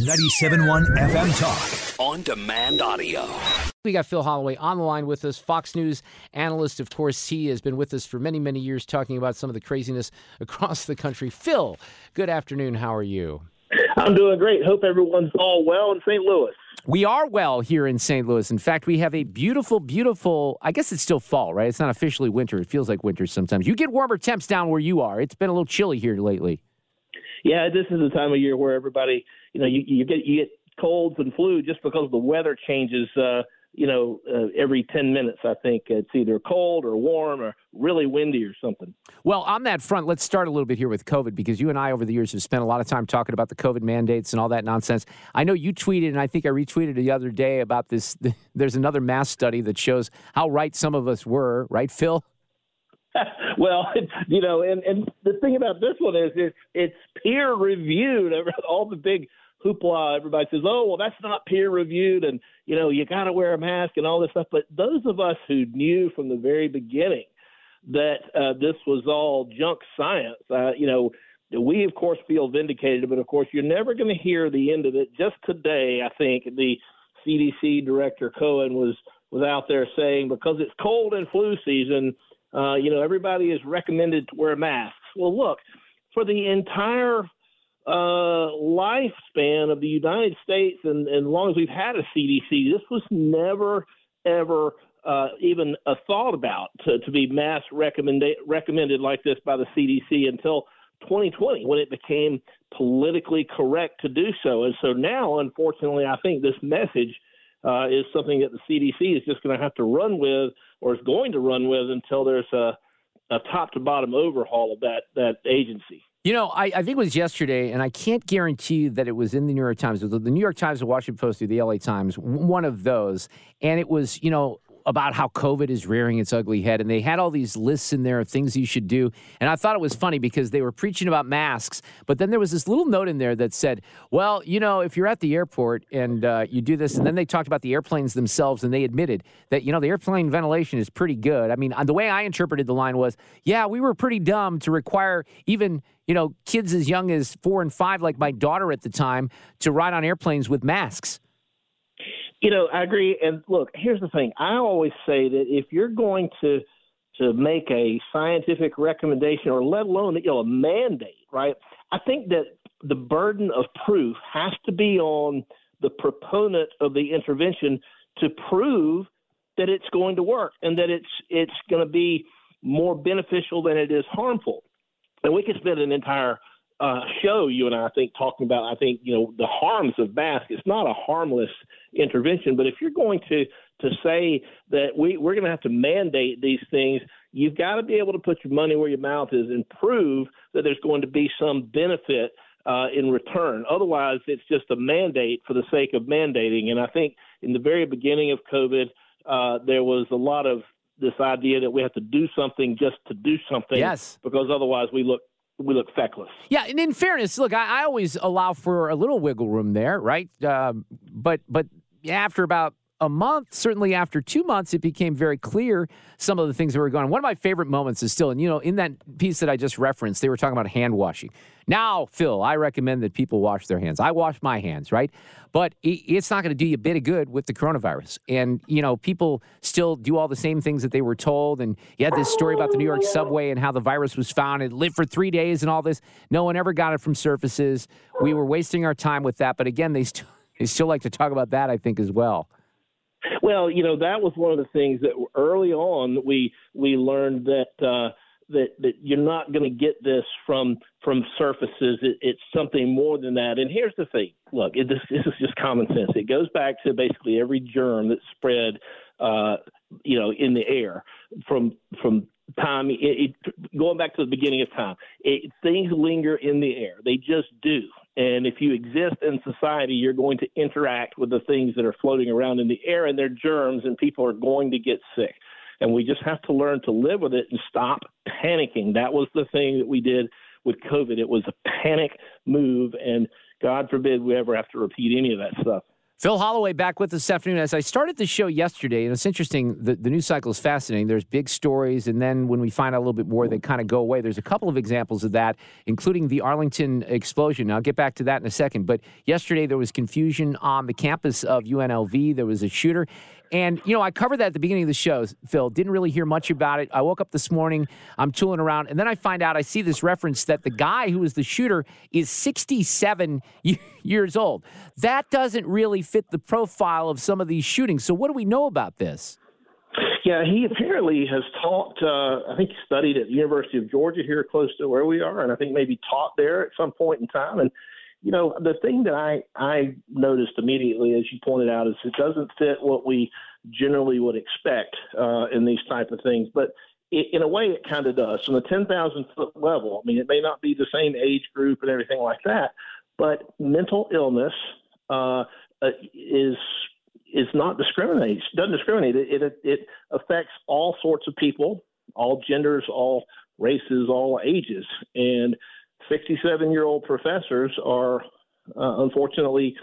97.1 FM Talk. On demand audio. We got Phil Holloway on the line with us, Fox News analyst. Of course, he has been with us for many, many years talking about some of the craziness across the country. Phil, good afternoon. How are you? I'm doing great. Hope everyone's all well in St. Louis. We are well here in St. Louis. In fact, we have a beautiful, beautiful, I guess it's still fall, right? It's not officially winter. It feels like winter sometimes. You get warmer temps down where you are. It's been a little chilly here lately. Yeah, this is the time of year where everybody, you get colds and flu just because the weather changes, every 10 minutes, I think. It's either cold or warm or really windy or something. Well, on that front, let's start a little bit here with COVID, because you and I over the years have spent a lot of time talking about the COVID mandates and all that nonsense. I know you tweeted, and I think I retweeted the other day about this. There's another mass study that shows how right some of us were, right, Phil? Well, and the thing about this one is it's peer-reviewed. All the big hoopla, everybody says, oh, well, that's not peer-reviewed, and, you got to wear a mask and all this stuff. But those of us who knew from the very beginning that this was all junk science, we, of course, feel vindicated. But, of course, you're never going to hear the end of it. Just today, I think, the CDC director, Cohen, was out there saying, because it's cold and flu season – everybody is recommended to wear masks. Well, look, for the entire lifespan of the United States and as long as we've had a CDC, this was never, ever even a thought about to be mask recommended like this by the CDC until 2020, when it became politically correct to do so. And so now, unfortunately, I think this message is something that the CDC is just going to have to run with, or is going to run with, until there's a top-to-bottom overhaul of that agency. I think it was yesterday, and I can't guarantee that it was in the New York Times. It was the New York Times, the Washington Post, or the LA Times, one of those. And it was, about how COVID is rearing its ugly head. And they had all these lists in there of things you should do. And I thought it was funny because they were preaching about masks, but then there was this little note in there that said, well, if you're at the airport and you do this, and then they talked about the airplanes themselves, and they admitted that, the airplane ventilation is pretty good. I mean, the way I interpreted the line was, yeah, we were pretty dumb to require even, kids as young as 4 and 5, like my daughter at the time, to ride on airplanes with masks. I agree. And look, here's the thing. I always say that if you're going to make a scientific recommendation, or let alone, a mandate, right, I think that the burden of proof has to be on the proponent of the intervention to prove that it's going to work and that it's going to be more beneficial than it is harmful. And we could spend an entire show, you and I think, talking about, the harms of masks. It's not a harmless intervention, but if you're going to say that we're going to have to mandate these things, you've got to be able to put your money where your mouth is and prove that there's going to be some benefit in return. Otherwise, it's just a mandate for the sake of mandating. And I think in the very beginning of COVID, there was a lot of this idea that we have to do something just to do something. Yes. Because otherwise we look feckless. Yeah, and in fairness, look, I always allow for a little wiggle room there, right? But after about a month, certainly after 2 months, it became very clear some of the things that were going on. One of my favorite moments is still, and in that piece that I just referenced, they were talking about hand washing. Now, Phil, I recommend that people wash their hands. I wash my hands, right? But it's not going to do you a bit of good with the coronavirus. And, people still do all the same things that they were told. And you had this story about the New York subway and how the virus was found. It lived for 3 days and all this. No one ever got it from surfaces. We were wasting our time with that. But again, they still like to talk about that, I think, as well. Well, that was one of the things that early on we learned that you're not going to get this from surfaces. It's something more than that. And here's the thing. Look, this is just common sense. It goes back to basically every germ that's spread, in the air from time. Going back to the beginning of time, things linger in the air. They just do. And if you exist in society, you're going to interact with the things that are floating around in the air, and they're germs, and people are going to get sick. And we just have to learn to live with it and stop panicking. That was the thing that we did with COVID. It was a panic move, and God forbid we ever have to repeat any of that stuff. Phil Holloway back with us this afternoon. As I started the show yesterday, and it's interesting, the news cycle is fascinating. There's big stories, and then when we find out a little bit more, they kind of go away. There's a couple of examples of that, including the Arlington explosion. I'll get back to that in a second. But yesterday, there was confusion on the campus of UNLV. There was a shooter. And, you know, I covered that at the beginning of the show, Phil. Didn't really hear much about it. I woke up this morning. I'm tooling around. And then I find out, I see this reference that the guy who was the shooter is 67 years old. That doesn't really fit the profile of some of these shootings. So what do we know about this? Yeah, he apparently has taught, I think he studied at the University of Georgia here close to where we are, and I think maybe taught there at some point in time. And, you know, the thing that I noticed immediately, as you pointed out, is it doesn't fit what we generally would expect in these type of things. But in a way, it kind of does. From the 10,000-foot level, I mean, it may not be the same age group and everything like that, but mental illness is not discriminate. Doesn't discriminate. It affects all sorts of people, all genders, all races, all ages. And 67-year-old professors are unfortunately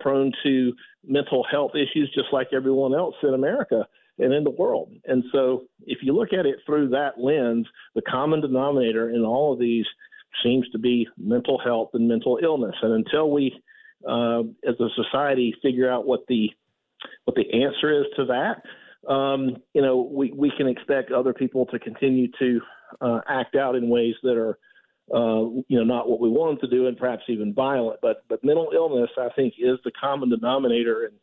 prone to mental health issues just like everyone else in America and in the world. And so if you look at it through that lens, the common denominator in all of these seems to be mental health and mental illness. And until we, as a society, figure out what the answer is to that, you know, we can expect other people to continue to act out in ways that are you know, not what we want them to do, and perhaps even violent. But mental illness, I think, is the common denominator. And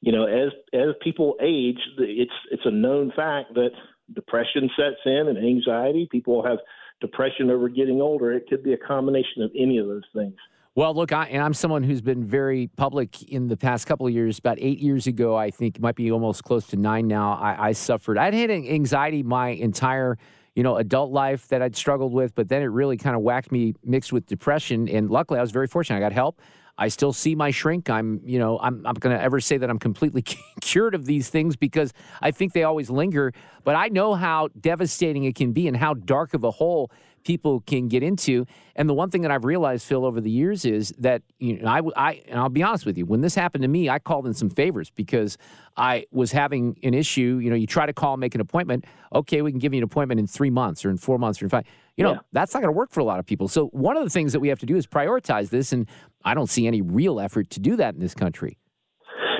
you know, as people age, it's a known fact that depression sets in and anxiety. People have depression over getting older. It could be a combination of any of those things. Well, look, I'm someone who's been very public in the past couple of years. About 8 years ago, I think, might be almost close to 9 now, I suffered. I'd had anxiety my entire, you know, adult life that I'd struggled with, but then it really kind of whacked me mixed with depression. And luckily I was very fortunate. I got help. I still see my shrink. I'm not going to ever say that I'm completely cured of these things because I think they always linger, but I know how devastating it can be and how dark of a hole people can get into. And the one thing that I've realized, Phil, over the years is that, you know, and I'll be honest with you, when this happened to me, I called in some favors because I was having an issue. You know, you try to call and make an appointment. Okay, we can give you an appointment in 3 months or in 4 months or in 5. You know, yeah, that's not going to work for a lot of people. So one of the things that we have to do is prioritize this, and I don't see any real effort to do that in this country.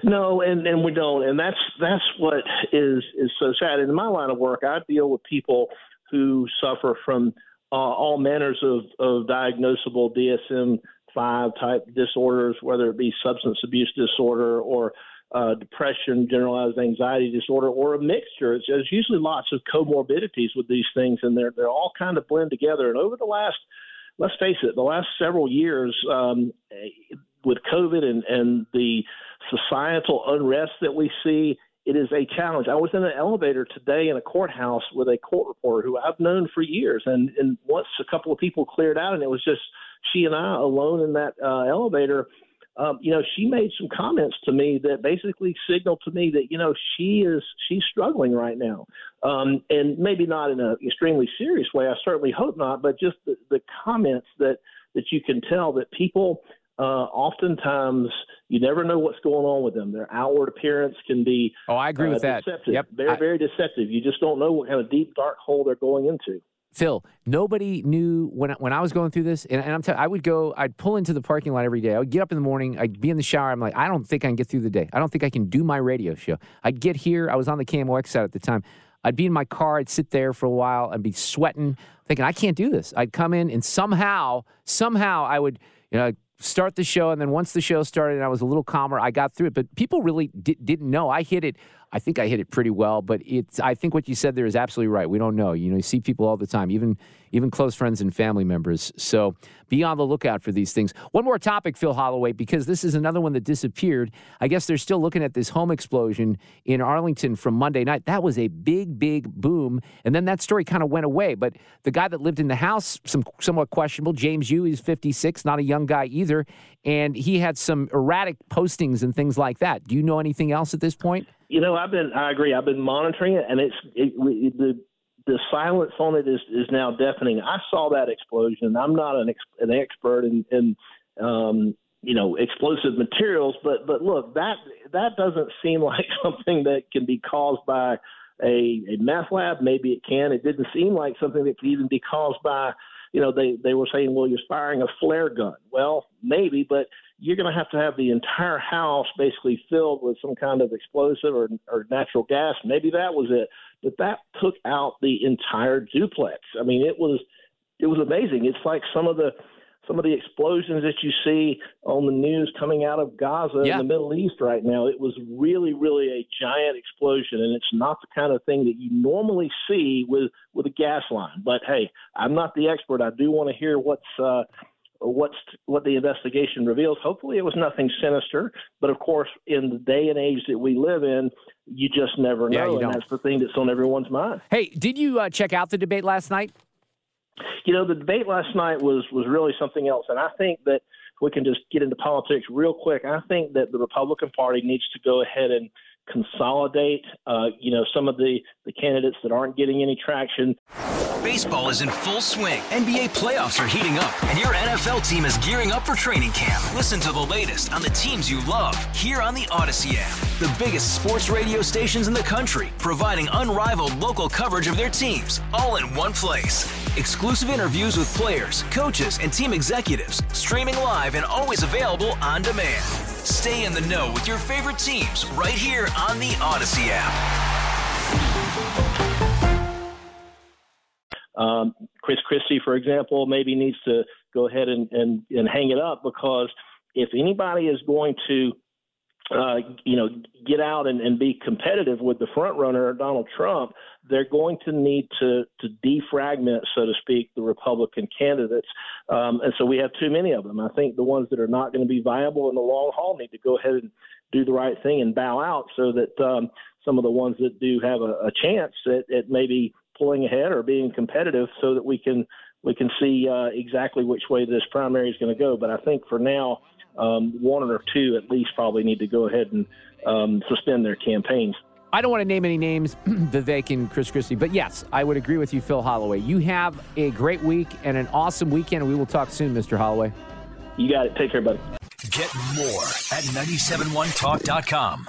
No, and we don't. And that's what is so sad. In my line of work, I deal with people who suffer from all manners of diagnosable DSM-5 type disorders, whether it be substance abuse disorder or depression, generalized anxiety disorder, or a mixture. There's usually lots of comorbidities with these things, and they're all kind of blend together. And over the last, let's face it, the last several years with COVID and the societal unrest that we see, it is a challenge. I was in an elevator today in a courthouse with a court reporter who I've known for years, and once a couple of people cleared out, and it was just she and I alone in that elevator. You know, she made some comments to me that basically signaled to me that, you know, she's struggling right now. And maybe not in an extremely serious way. I certainly hope not. But just the comments that you can tell that people oftentimes you never know what's going on with them. Their outward appearance can be. Oh, I agree with that. Deceptive. Yep. Very, very deceptive. You just don't know what kind of deep, dark hole they're going into. Phil, nobody knew when I was going through this, and I'm telling you, I'd pull into the parking lot every day. I would get up in the morning, I'd be in the shower, I'm like, I don't think I can get through the day. I don't think I can do my radio show. I'd get here, I was on the KMOX side at the time. I'd be in my car, I'd sit there for a while, I'd be sweating, thinking, I can't do this. I'd come in, and somehow I would, you know, start the show, and then once the show started and I was a little calmer, I got through it. But people really didn't know. I hit it I think I hit it pretty well, but it's, I think what you said there is absolutely right. We don't know. You know, you see people all the time, even close friends and family members. So be on the lookout for these things. One more topic, Phil Holloway, because this is another one that disappeared. I guess they're still looking at this home explosion in Arlington from Monday night. That was a big, big boom. And then that story kind of went away. But the guy that lived in the house, somewhat questionable, James Yu, he's 56, not a young guy either. And he had some erratic postings and things like that. Do you know anything else at this point? You know, I agree. I've been monitoring it, and the silence on it is now deafening. I saw that explosion. I'm not an expert in explosive materials, but look, that doesn't seem like something that can be caused by a meth lab. Maybe it can. It didn't seem like something that could even be caused by, you know, they were saying, well, you're firing a flare gun. Well, maybe, but you're going to have the entire house basically filled with some kind of explosive or natural gas. Maybe that was it. But that took out the entire duplex. I mean, it was amazing. It's like some of the explosions that you see on the news coming out of Gaza in the Middle East right now. It was really, really a giant explosion, and it's not the kind of thing that you normally see with a gas line. But, hey, I'm not the expert. I do want to hear what the investigation reveals. Hopefully it was nothing sinister, but of course, in the day and age that we live in, you just never know, and that's the thing that's on everyone's mind. Hey, did you check out the debate last night? You know, the debate last night was really something else, and I think that we can just get into politics real quick. I think that the Republican Party needs to go ahead and consolidate, some of the candidates that aren't getting any traction. Baseball is in full swing. NBA playoffs are heating up, and your NFL team is gearing up for training camp. Listen to the latest on the teams you love here on the Odyssey app. The biggest sports radio stations in the country, providing unrivaled local coverage of their teams, all in one place. Exclusive interviews with players, coaches, and team executives, streaming live and always available on demand. Stay in the know with your favorite teams right here on the Odyssey app. Chris Christie, for example, maybe needs to go ahead and hang it up, because if anybody is going to get out and be competitive with the front runner, Donald Trump, they're going to need to defragment, so to speak, the Republican candidates. And so we have too many of them. I think the ones that are not going to be viable in the long haul need to go ahead and do the right thing and bow out, so that some of the ones that do have a chance at maybe pulling ahead or being competitive, so that we can see exactly which way this primary is going to go. But I think for now, one or two at least probably need to go ahead and suspend their campaigns. I don't want to name any names, Vivek and Chris Christie, but yes, I would agree with you, Phil Holloway. You have a great week and an awesome weekend. We will talk soon, Mr. Holloway. You got it. Take care, buddy. Get more at 971talk.com.